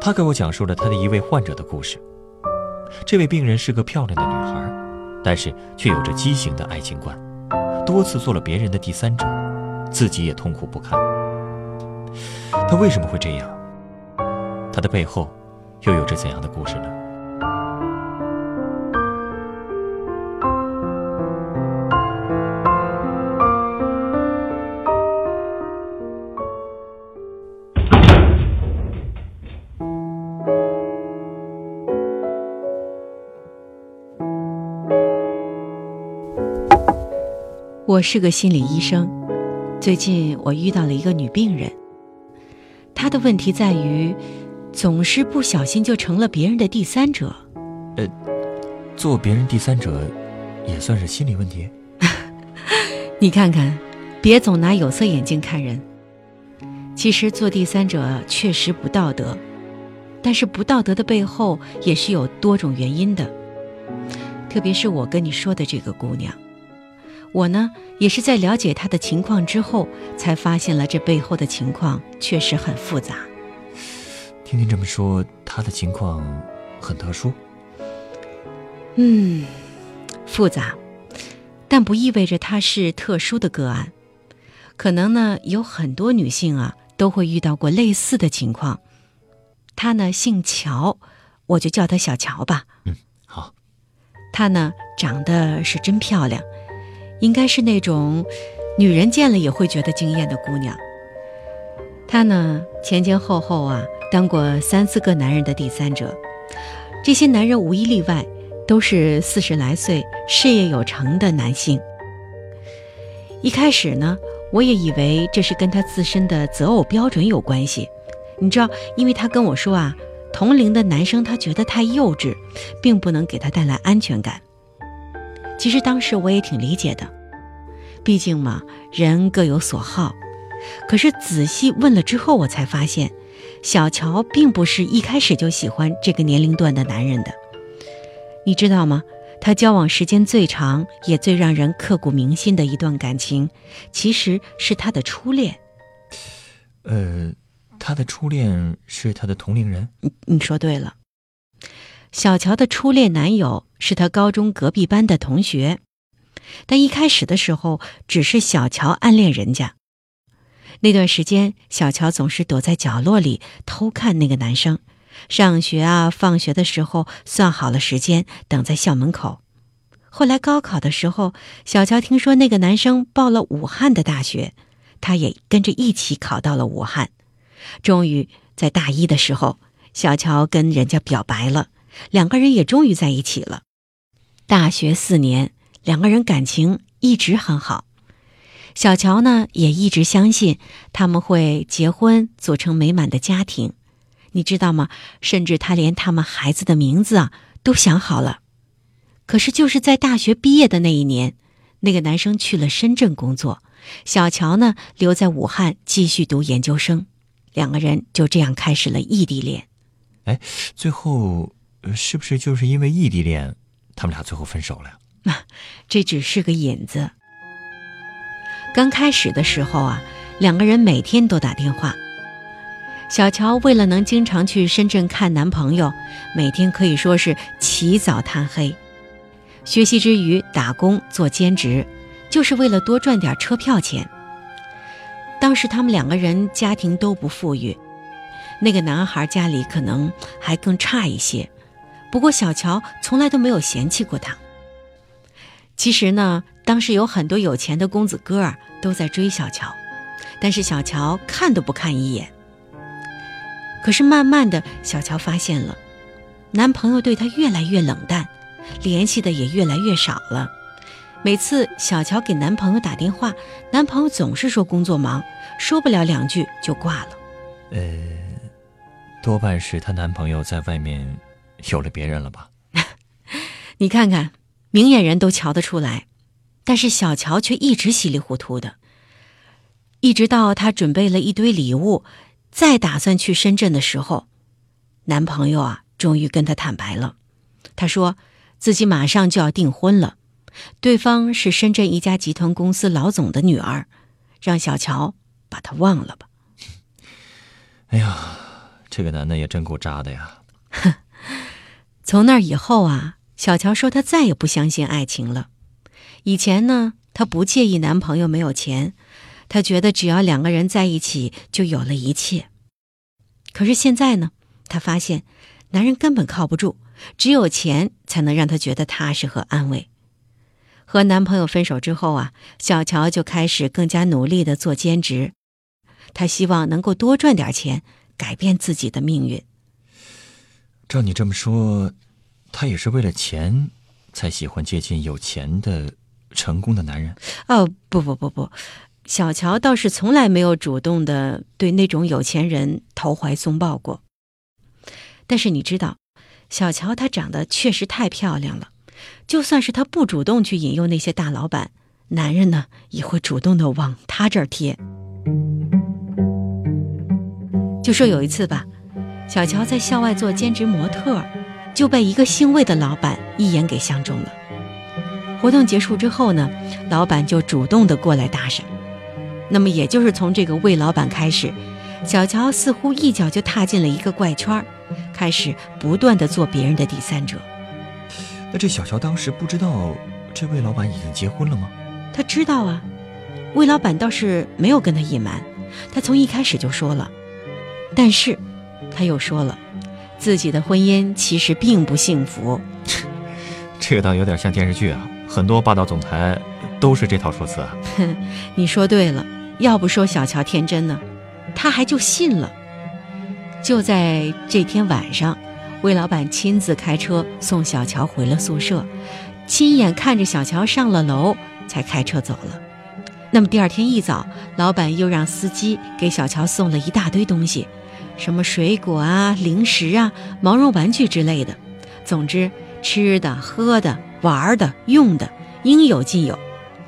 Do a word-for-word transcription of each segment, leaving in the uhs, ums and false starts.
他给我讲述了他的一位患者的故事。这位病人是个漂亮的女孩，但是却有着畸形的爱情观，多次做了别人的第三者，自己也痛苦不堪。他为什么会这样？他的背后又有着怎样的故事呢？我是个心理医生，最近我遇到了一个女病人，她的问题在于，总是不小心就成了别人的第三者。呃，做别人第三者，也算是心理问题？你看看，别总拿有色眼镜看人。其实做第三者确实不道德，但是不道德的背后也是有多种原因的。特别是我跟你说的这个姑娘。我呢，也是在了解他的情况之后，才发现了这背后的情况确实很复杂。听您这么说，他的情况很特殊？嗯，复杂，但不意味着他是特殊的个案。可能呢，有很多女性啊，都会遇到过类似的情况。他呢，姓乔，我就叫他小乔吧。嗯，好。他呢，长得是真漂亮。应该是那种女人见了也会觉得惊艳的姑娘。她呢，前前后后啊，当过三四个男人的第三者，这些男人无一例外都是四十来岁事业有成的男性。一开始呢，我也以为这是跟她自身的择偶标准有关系，你知道，因为她跟我说啊，同龄的男生她觉得太幼稚，并不能给她带来安全感。其实当时我也挺理解的，毕竟嘛，人各有所好。可是仔细问了之后，我才发现，小乔并不是一开始就喜欢这个年龄段的男人的。你知道吗？他交往时间最长，也最让人刻骨铭心的一段感情，其实是他的初恋。呃，他的初恋是他的同龄人？你你说对了。小乔的初恋男友是她高中隔壁班的同学，但一开始的时候只是小乔暗恋人家。那段时间，小乔总是躲在角落里偷看那个男生，上学啊放学的时候算好了时间等在校门口。后来高考的时候，小乔听说那个男生报了武汉的大学，她也跟着一起考到了武汉。终于在大一的时候，小乔跟人家表白了，两个人也终于在一起了。大学四年，两个人感情一直很好。小乔呢，也一直相信他们会结婚，组成美满的家庭。你知道吗？甚至他连他们孩子的名字啊都想好了。可是就是在大学毕业的那一年，那个男生去了深圳工作，小乔呢留在武汉继续读研究生，两个人就这样开始了异地恋。哎，最后是不是就是因为异地恋，他们俩最后分手了呀？这只是个引子。刚开始的时候啊，两个人每天都打电话。小乔为了能经常去深圳看男朋友，每天可以说是起早贪黑，学习之余打工做兼职，就是为了多赚点车票钱。当时他们两个人家庭都不富裕，那个男孩家里可能还更差一些。不过小乔从来都没有嫌弃过他。其实呢，当时有很多有钱的公子哥儿都在追小乔，但是小乔看都不看一眼。可是慢慢的，小乔发现了，男朋友对她越来越冷淡，联系的也越来越少了。每次小乔给男朋友打电话，男朋友总是说工作忙，说不了两句就挂了。呃，多半是她男朋友在外面有了别人了吧？你看看，明眼人都瞧得出来，但是小乔却一直稀里糊涂的，一直到她准备了一堆礼物，再打算去深圳的时候，男朋友啊，终于跟她坦白了。她说自己马上就要订婚了，对方是深圳一家集团公司老总的女儿，让小乔把她忘了吧。哎呀，这个男的也真够渣的呀。从那以后啊，小乔说她再也不相信爱情了。以前呢，她不介意男朋友没有钱，她觉得只要两个人在一起就有了一切。可是现在呢，她发现男人根本靠不住，只有钱才能让她觉得踏实和安慰。和男朋友分手之后啊，小乔就开始更加努力地做兼职，她希望能够多赚点钱，改变自己的命运。照你这么说，她也是为了钱才喜欢接近有钱的成功的男人？哦，不不不不，小乔倒是从来没有主动的对那种有钱人投怀送抱过。但是你知道，小乔她长得确实太漂亮了，就算是她不主动去引诱那些大老板，男人呢也会主动的往她这儿贴。就说有一次吧，小乔在校外做兼职模特，就被一个姓魏的老板一眼给相中了。活动结束之后呢，老板就主动的过来搭讪。那么也就是从这个魏老板开始，小乔似乎一脚就踏进了一个怪圈，开始不断地做别人的第三者。那这小乔当时不知道这魏老板已经结婚了吗？她知道啊，魏老板倒是没有跟她隐瞒，她从一开始就说了。但是她又说了自己的婚姻其实并不幸福。这个倒有点像电视剧啊，很多霸道总裁都是这套说辞啊。你说对了，要不说小乔天真呢，她还就信了。就在这天晚上，魏老板亲自开车送小乔回了宿舍，亲眼看着小乔上了楼才开车走了。那么第二天一早，老板又让司机给小乔送了一大堆东西，什么水果啊、零食啊、毛绒玩具之类的，总之吃的、喝的、玩的、用的应有尽有，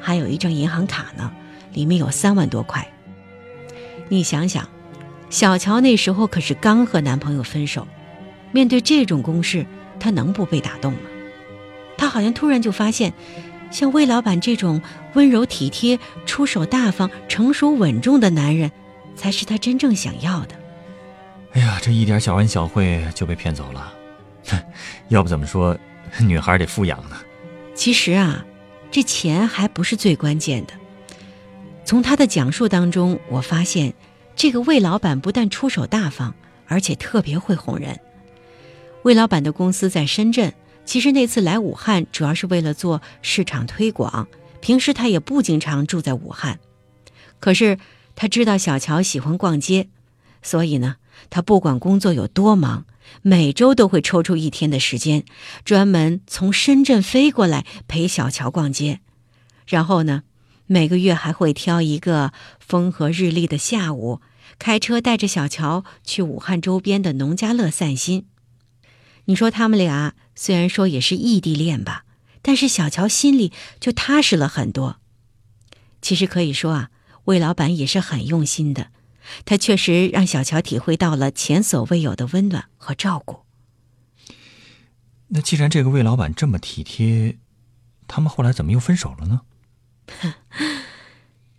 还有一张银行卡呢，里面有三万多块。你想想，小乔那时候可是刚和男朋友分手，面对这种攻势，她能不被打动吗？她好像突然就发现，像魏老板这种温柔体贴、出手大方、成熟稳重的男人，才是她真正想要的。哎呀，这一点小恩小惠就被骗走了，要不怎么说女孩得富养呢？其实啊，这钱还不是最关键的。从她的讲述当中，我发现这个魏老板不但出手大方，而且特别会哄人。魏老板的公司在深圳，其实那次来武汉主要是为了做市场推广，平时他也不经常住在武汉。可是他知道小乔喜欢逛街，所以呢，他不管工作有多忙，每周都会抽出一天的时间，专门从深圳飞过来陪小乔逛街。然后呢，每个月还会挑一个风和日丽的下午，开车带着小乔去武汉周边的农家乐散心。你说他们俩虽然说也是异地恋吧，但是小乔心里就踏实了很多。其实可以说啊，魏老板也是很用心的，他确实让小乔体会到了前所未有的温暖和照顾。那既然这个魏老板这么体贴，他们后来怎么又分手了呢？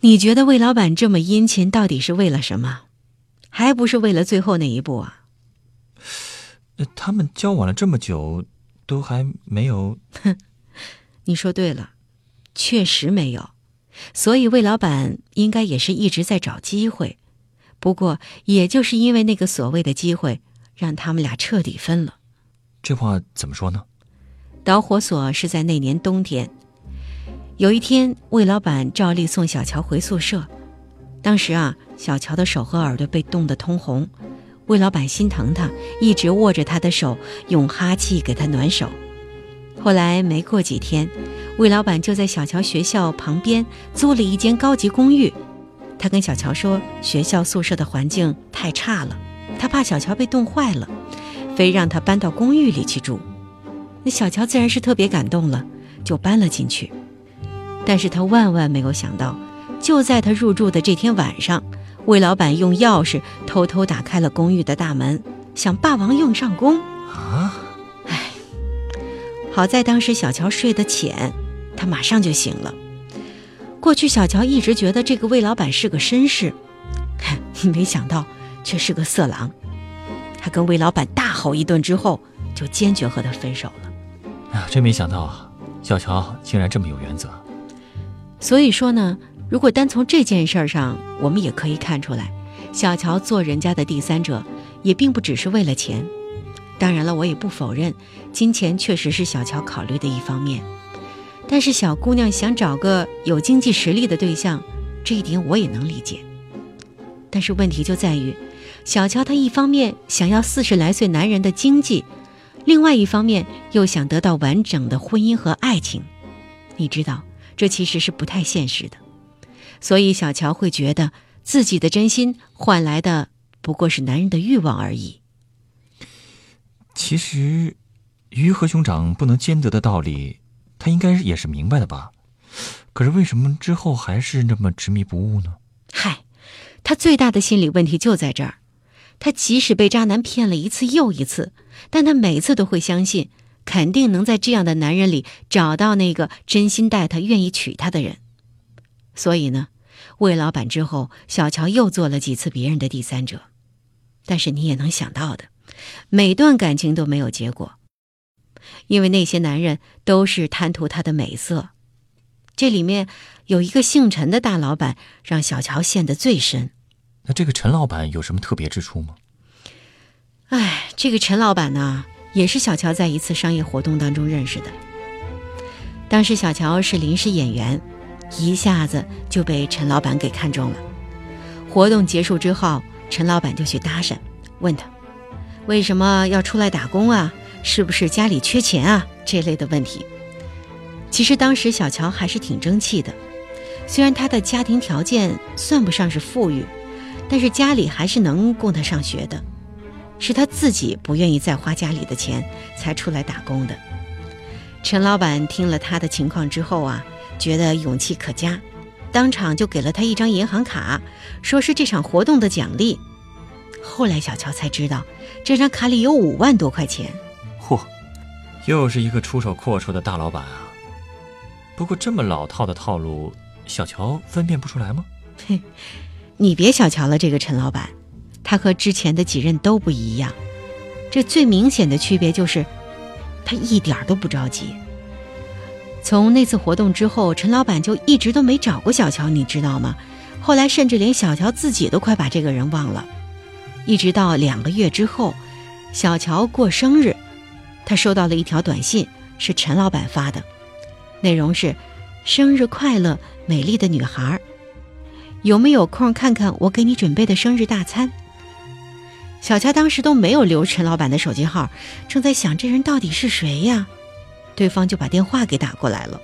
你觉得魏老板这么殷勤到底是为了什么？还不是为了最后那一步啊。他们交往了这么久都还没有。你说对了，确实没有。所以魏老板应该也是一直在找机会，不过也就是因为那个所谓的机会，让他们俩彻底分了。这话怎么说呢？导火索是在那年冬天，有一天魏老板照例送小乔回宿舍。当时啊，小乔的手和耳朵被冻得通红，魏老板心疼她，一直握着她的手，用哈气给她暖手。后来没过几天，魏老板就在小乔学校旁边租了一间高级公寓。他跟小乔说，学校宿舍的环境太差了，他怕小乔被冻坏了，非让他搬到公寓里去住。那小乔自然是特别感动了，就搬了进去。但是他万万没有想到，就在他入住的这天晚上，魏老板用钥匙偷偷打开了公寓的大门，想霸王硬上弓啊！唉，好在当时小乔睡得浅，他马上就醒了。过去小乔一直觉得这个魏老板是个绅士，没想到却是个色狼。他跟魏老板大吼一顿之后，就坚决和他分手了。啊，真没想到啊，小乔竟然这么有原则。所以说呢，如果单从这件事上，我们也可以看出来，小乔做人家的第三者，也并不只是为了钱。当然了，我也不否认，金钱确实是小乔考虑的一方面。但是小姑娘想找个有经济实力的对象，这一点我也能理解。但是问题就在于，小乔她一方面想要四十来岁男人的经济，另外一方面又想得到完整的婚姻和爱情。你知道，这其实是不太现实的。所以小乔会觉得自己的真心换来的不过是男人的欲望而已。其实，鱼和熊掌不能兼得的道理，他应该也是明白的吧？可是为什么之后还是那么执迷不悟呢？嗨，他最大的心理问题就在这儿。他即使被渣男骗了一次又一次，但他每次都会相信，肯定能在这样的男人里找到那个真心待他、愿意娶他的人。所以呢，魏老板之后，小乔又做了几次别人的第三者。但是你也能想到的，每段感情都没有结果，因为那些男人都是贪图他的美色。这里面有一个姓陈的大老板，让小乔陷得最深。那这个陈老板有什么特别之处吗？哎，这个陈老板呢，也是小乔在一次商业活动当中认识的。当时小乔是临时演员，一下子就被陈老板给看中了。活动结束之后，陈老板就去搭讪，问他为什么要出来打工啊，是不是家里缺钱啊，这类的问题。其实当时小乔还是挺争气的，虽然他的家庭条件算不上是富裕，但是家里还是能供他上学的，是他自己不愿意再花家里的钱才出来打工的。陈老板听了他的情况之后啊，觉得勇气可嘉，当场就给了他一张银行卡，说是这场活动的奖励。后来小乔才知道，这张卡里有五万多块钱。嚯，又是一个出手阔绰的大老板啊！不过这么老套的套路，小乔分辨不出来吗？哼，你别小瞧了这个陈老板，他和之前的几任都不一样。这最明显的区别就是，他一点都不着急。从那次活动之后，陈老板就一直都没找过小乔，你知道吗？后来甚至连小乔自己都快把这个人忘了。一直到两个月之后，小乔过生日，他收到了一条短信，是陈老板发的，内容是生日快乐美丽的女孩，有没有空看看我给你准备的生日大餐。小乔当时都没有留陈老板的手机号，正在想这人到底是谁呀，对方就把电话给打过来了。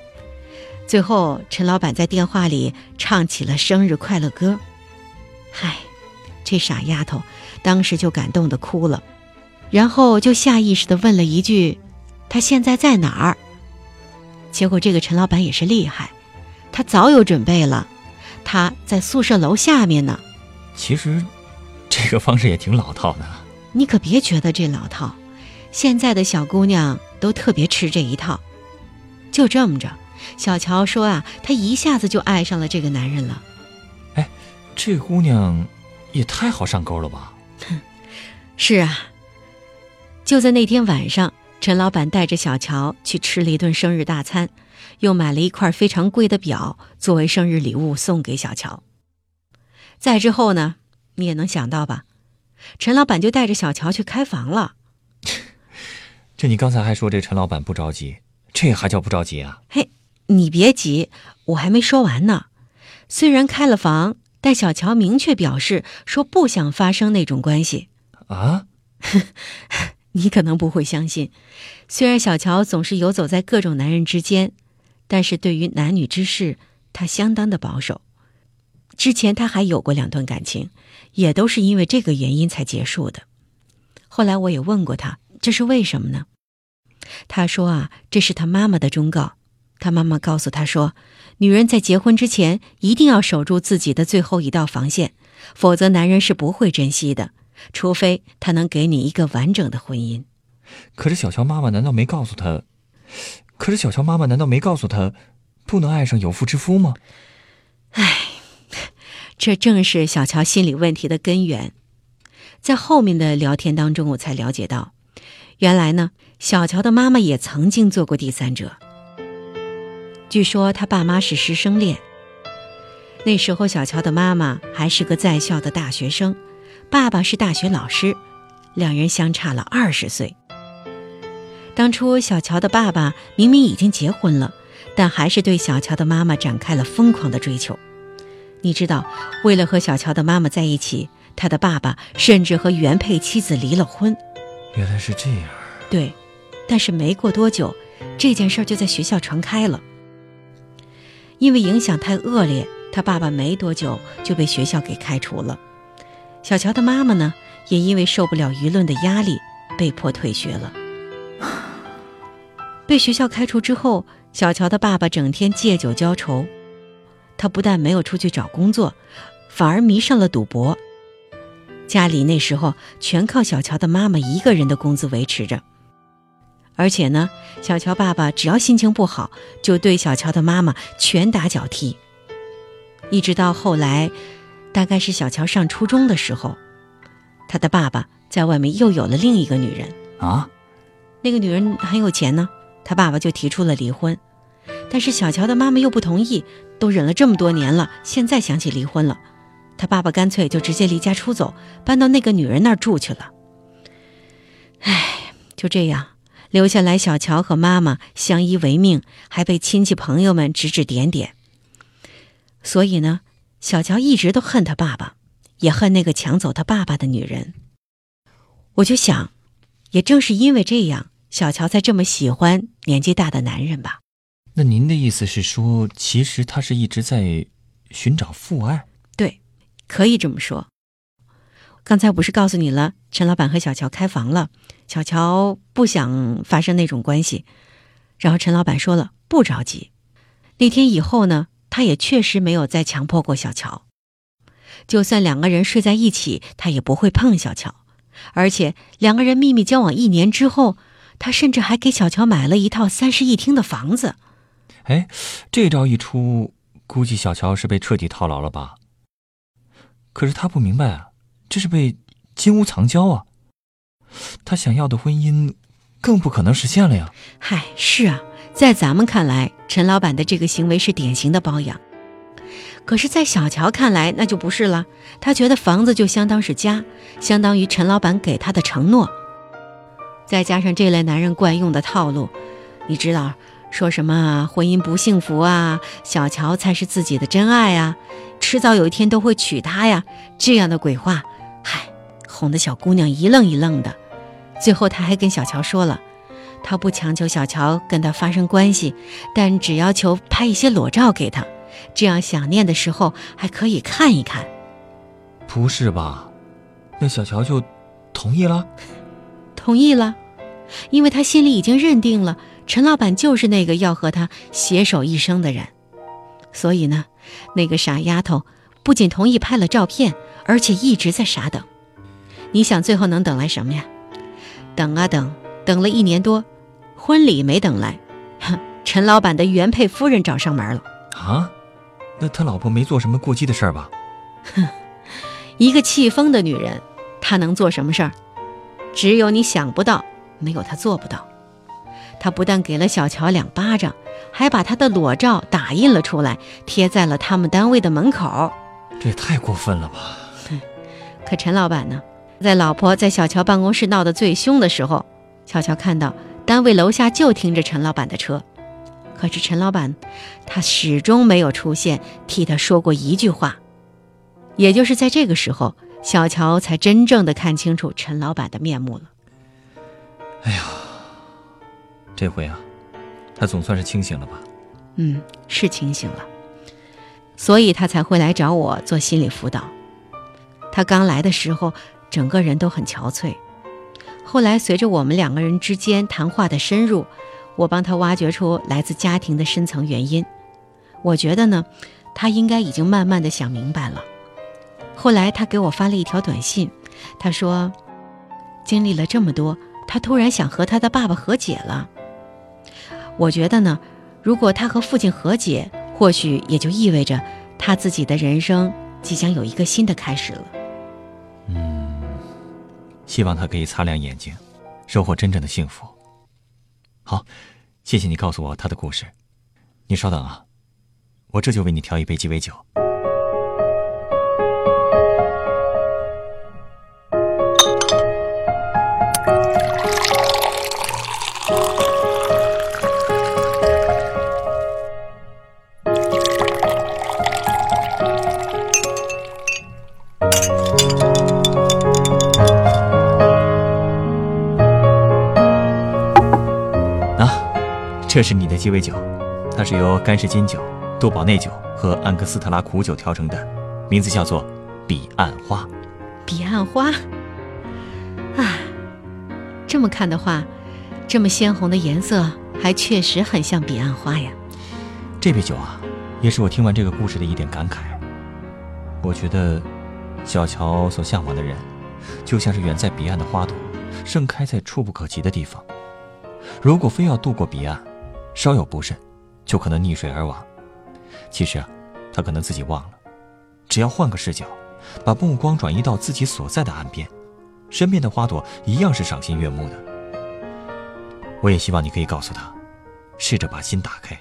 最后陈老板在电话里唱起了生日快乐歌。嗨，这傻丫头当时就感动得哭了，然后就下意识地问了一句，他现在在哪儿？结果这个陈老板也是厉害，他早有准备了，他在宿舍楼下面呢。其实这个方式也挺老套的。你可别觉得这老套，现在的小姑娘都特别吃这一套。就这么着，小乔说啊，她一下子就爱上了这个男人了。哎，这姑娘也太好上钩了吧？是啊。就在那天晚上，陈老板带着小乔去吃了一顿生日大餐，又买了一块非常贵的表作为生日礼物送给小乔。再之后呢，你也能想到吧，陈老板就带着小乔去开房了。这你刚才还说这陈老板不着急，这还叫不着急啊？嘿，你别急，我还没说完呢。虽然开了房，但小乔明确表示说不想发生那种关系。啊？你可能不会相信，虽然小乔总是游走在各种男人之间，但是对于男女之事，她相当的保守。之前他还有过两段感情，也都是因为这个原因才结束的。后来我也问过他，这是为什么呢？他说啊，这是他妈妈的忠告。他妈妈告诉他说，女人在结婚之前一定要守住自己的最后一道防线，否则男人是不会珍惜的，除非他能给你一个完整的婚姻。可是小乔妈妈难道没告诉他？可是小乔妈妈难道没告诉他，不能爱上有妇之夫吗？唉，这正是小乔心理问题的根源。在后面的聊天当中，我才了解到，原来呢，小乔的妈妈也曾经做过第三者。据说他爸妈是师生恋，那时候小乔的妈妈还是个在校的大学生，爸爸是大学老师，两人相差了二十岁。当初小乔的爸爸明明已经结婚了，但还是对小乔的妈妈展开了疯狂的追求。你知道，为了和小乔的妈妈在一起，他的爸爸甚至和原配妻子离了婚。原来是这样。对，但是没过多久，这件事就在学校传开了。因为影响太恶劣，他爸爸没多久就被学校给开除了。小乔的妈妈呢，也因为受不了舆论的压力，被迫退学了。被学校开除之后，小乔的爸爸整天借酒浇愁，他不但没有出去找工作，反而迷上了赌博。家里那时候全靠小乔的妈妈一个人的工资维持着。而且呢，小乔爸爸只要心情不好，就对小乔的妈妈拳打脚踢。一直到后来，大概是小乔上初中的时候，他的爸爸在外面又有了另一个女人。啊，那个女人很有钱呢，他爸爸就提出了离婚。但是小乔的妈妈又不同意，都忍了这么多年了，现在想起离婚了。他爸爸干脆就直接离家出走，搬到那个女人那儿住去了。唉，就这样留下来，小乔和妈妈相依为命，还被亲戚朋友们指指点点。所以呢，小乔一直都恨他爸爸，也恨那个抢走他爸爸的女人。我就想，也正是因为这样，小乔才这么喜欢年纪大的男人吧。那您的意思是说，其实他是一直在寻找父爱？对，可以这么说。刚才不是告诉你了，陈老板和小乔开房了，小乔不想发生那种关系，然后陈老板说了，不着急。那天以后呢，他也确实没有再强迫过小乔，就算两个人睡在一起，他也不会碰小乔。而且两个人秘密交往一年之后，他甚至还给小乔买了一套三室一厅的房子。哎，这招一出，估计小乔是被彻底套牢了吧？可是他不明白啊，这是被金屋藏娇啊，他想要的婚姻更不可能实现了呀。嗨，是啊，在咱们看来，陈老板的这个行为是典型的包养。可是在小乔看来，那就不是了，他觉得房子就相当是家，相当于陈老板给他的承诺。再加上这类男人惯用的套路，你知道，说什么啊，婚姻不幸福啊，小乔才是自己的真爱啊，迟早有一天都会娶她呀，这样的鬼话，嗨，哄得小姑娘一愣一愣的。最后他还跟小乔说了，他不强求小乔跟他发生关系，但只要求拍一些裸照给他，这样想念的时候还可以看一看。不是吧？那小乔就同意了？同意了，因为他心里已经认定了陈老板就是那个要和他携手一生的人。所以呢，那个傻丫头不仅同意拍了照片，而且一直在傻等。你想最后能等来什么呀？等啊等，等了一年多，婚礼没等来，陈老板的原配夫人找上门了。啊，那他老婆没做什么过激的事儿吧？哼，一个气疯的女人，她能做什么事儿？只有你想不到，没有她做不到。他不但给了小乔两巴掌，还把他的裸照打印了出来，贴在了他们单位的门口。这也太过分了吧。可陈老板呢，在老婆在小乔办公室闹得最凶的时候，小乔看到单位楼下就停着陈老板的车，可是陈老板他始终没有出现，替他说过一句话。也就是在这个时候，小乔才真正的看清楚陈老板的面目了。哎呀，这回啊，他总算是清醒了吧？嗯，是清醒了。所以他才会来找我做心理辅导。他刚来的时候，整个人都很憔悴。后来随着我们两个人之间谈话的深入，我帮他挖掘出来自家庭的深层原因。我觉得呢，他应该已经慢慢的想明白了。后来他给我发了一条短信，他说，经历了这么多，他突然想和他的爸爸和解了。我觉得呢，如果他和父亲和解，或许也就意味着他自己的人生即将有一个新的开始了。嗯，希望他可以擦亮眼睛，收获真正的幸福。好，谢谢你告诉我他的故事。你稍等啊，我这就为你调一杯鸡尾酒。这是你的鸡尾酒，它是由干式金酒、多宝内酒和安格斯特拉苦酒调成的，名字叫做彼岸花。彼岸花啊，这么看的话，这么鲜红的颜色还确实很像彼岸花呀。这杯酒啊，也是我听完这个故事的一点感慨。我觉得小乔所向往的人，就像是远在彼岸的花朵，盛开在触不可及的地方。如果非要渡过彼岸，稍有不慎就可能溺水而亡。其实啊，他可能自己忘了，只要换个视角，把目光转移到自己所在的岸边，身边的花朵一样是赏心悦目的。我也希望你可以告诉他，试着把心打开，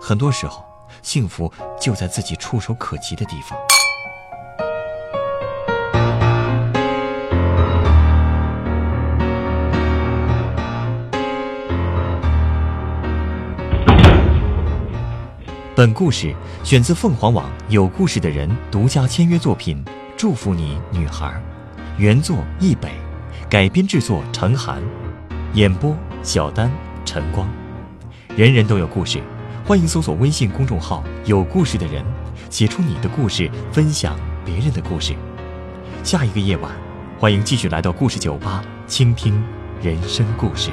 很多时候幸福就在自己触手可及的地方。本故事选自凤凰网有故事的人独家签约作品《祝福你，女孩》，原作易北，改编制作陈寒，演播小丹、晨光。人人都有故事，欢迎搜索微信公众号有故事的人，写出你的故事，分享别人的故事。下一个夜晚，欢迎继续来到故事酒吧，倾听人生故事。